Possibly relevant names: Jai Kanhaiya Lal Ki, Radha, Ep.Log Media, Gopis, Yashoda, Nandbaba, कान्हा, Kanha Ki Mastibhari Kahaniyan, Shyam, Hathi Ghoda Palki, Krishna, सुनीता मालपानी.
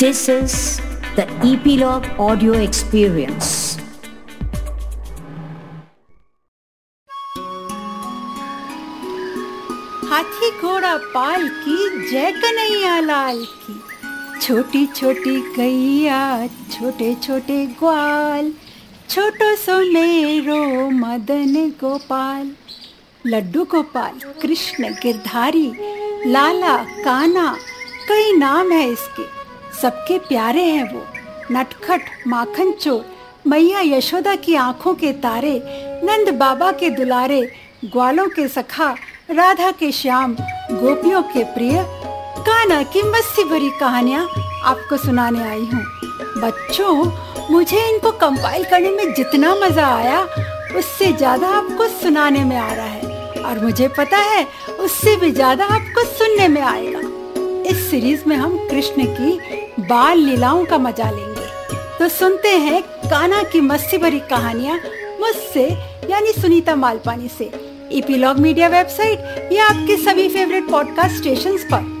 This is the Ep.Log audio experience. हाथी घोड़ा पाल की जय कन्हैया लाल की। छोटी छोटी गैया छोटे छोटे ग्वाल, छोटो सो मेरो मदन गोपाल। लड्डू गोपाल, कृष्ण, गिरधारी, लाला, कान्हा, कई नाम है इसके, सबके प्यारे हैं वो। नटखट, माखन चोर, मैया यशोदा की आंखों के तारे, नंदबाबा के दुलारे, ग्वालों के सखा, राधा के श्याम, गोपियों के प्रिय। कान्हा की मस्ती भरी कहानियाँ आपको सुनाने आई हूँ। बच्चों, मुझे इनको कंपाइल करने में जितना मजा आया, उससे ज्यादा आपको सुनाने में आ रहा है, और मुझे पता है उससे भी ज्यादा आपको सुनने में आएगा। इस सीरीज में हम कृष्ण की बाल लीलाओं का मजा लेंगे, तो सुनते हैं कान्हा की मस्ती भरी कहानियाँ मुझसे, यानी सुनीता मालपानी से, ईपीलॉग मीडिया वेबसाइट या आपके सभी फेवरेट पॉडकास्ट स्टेशंस पर।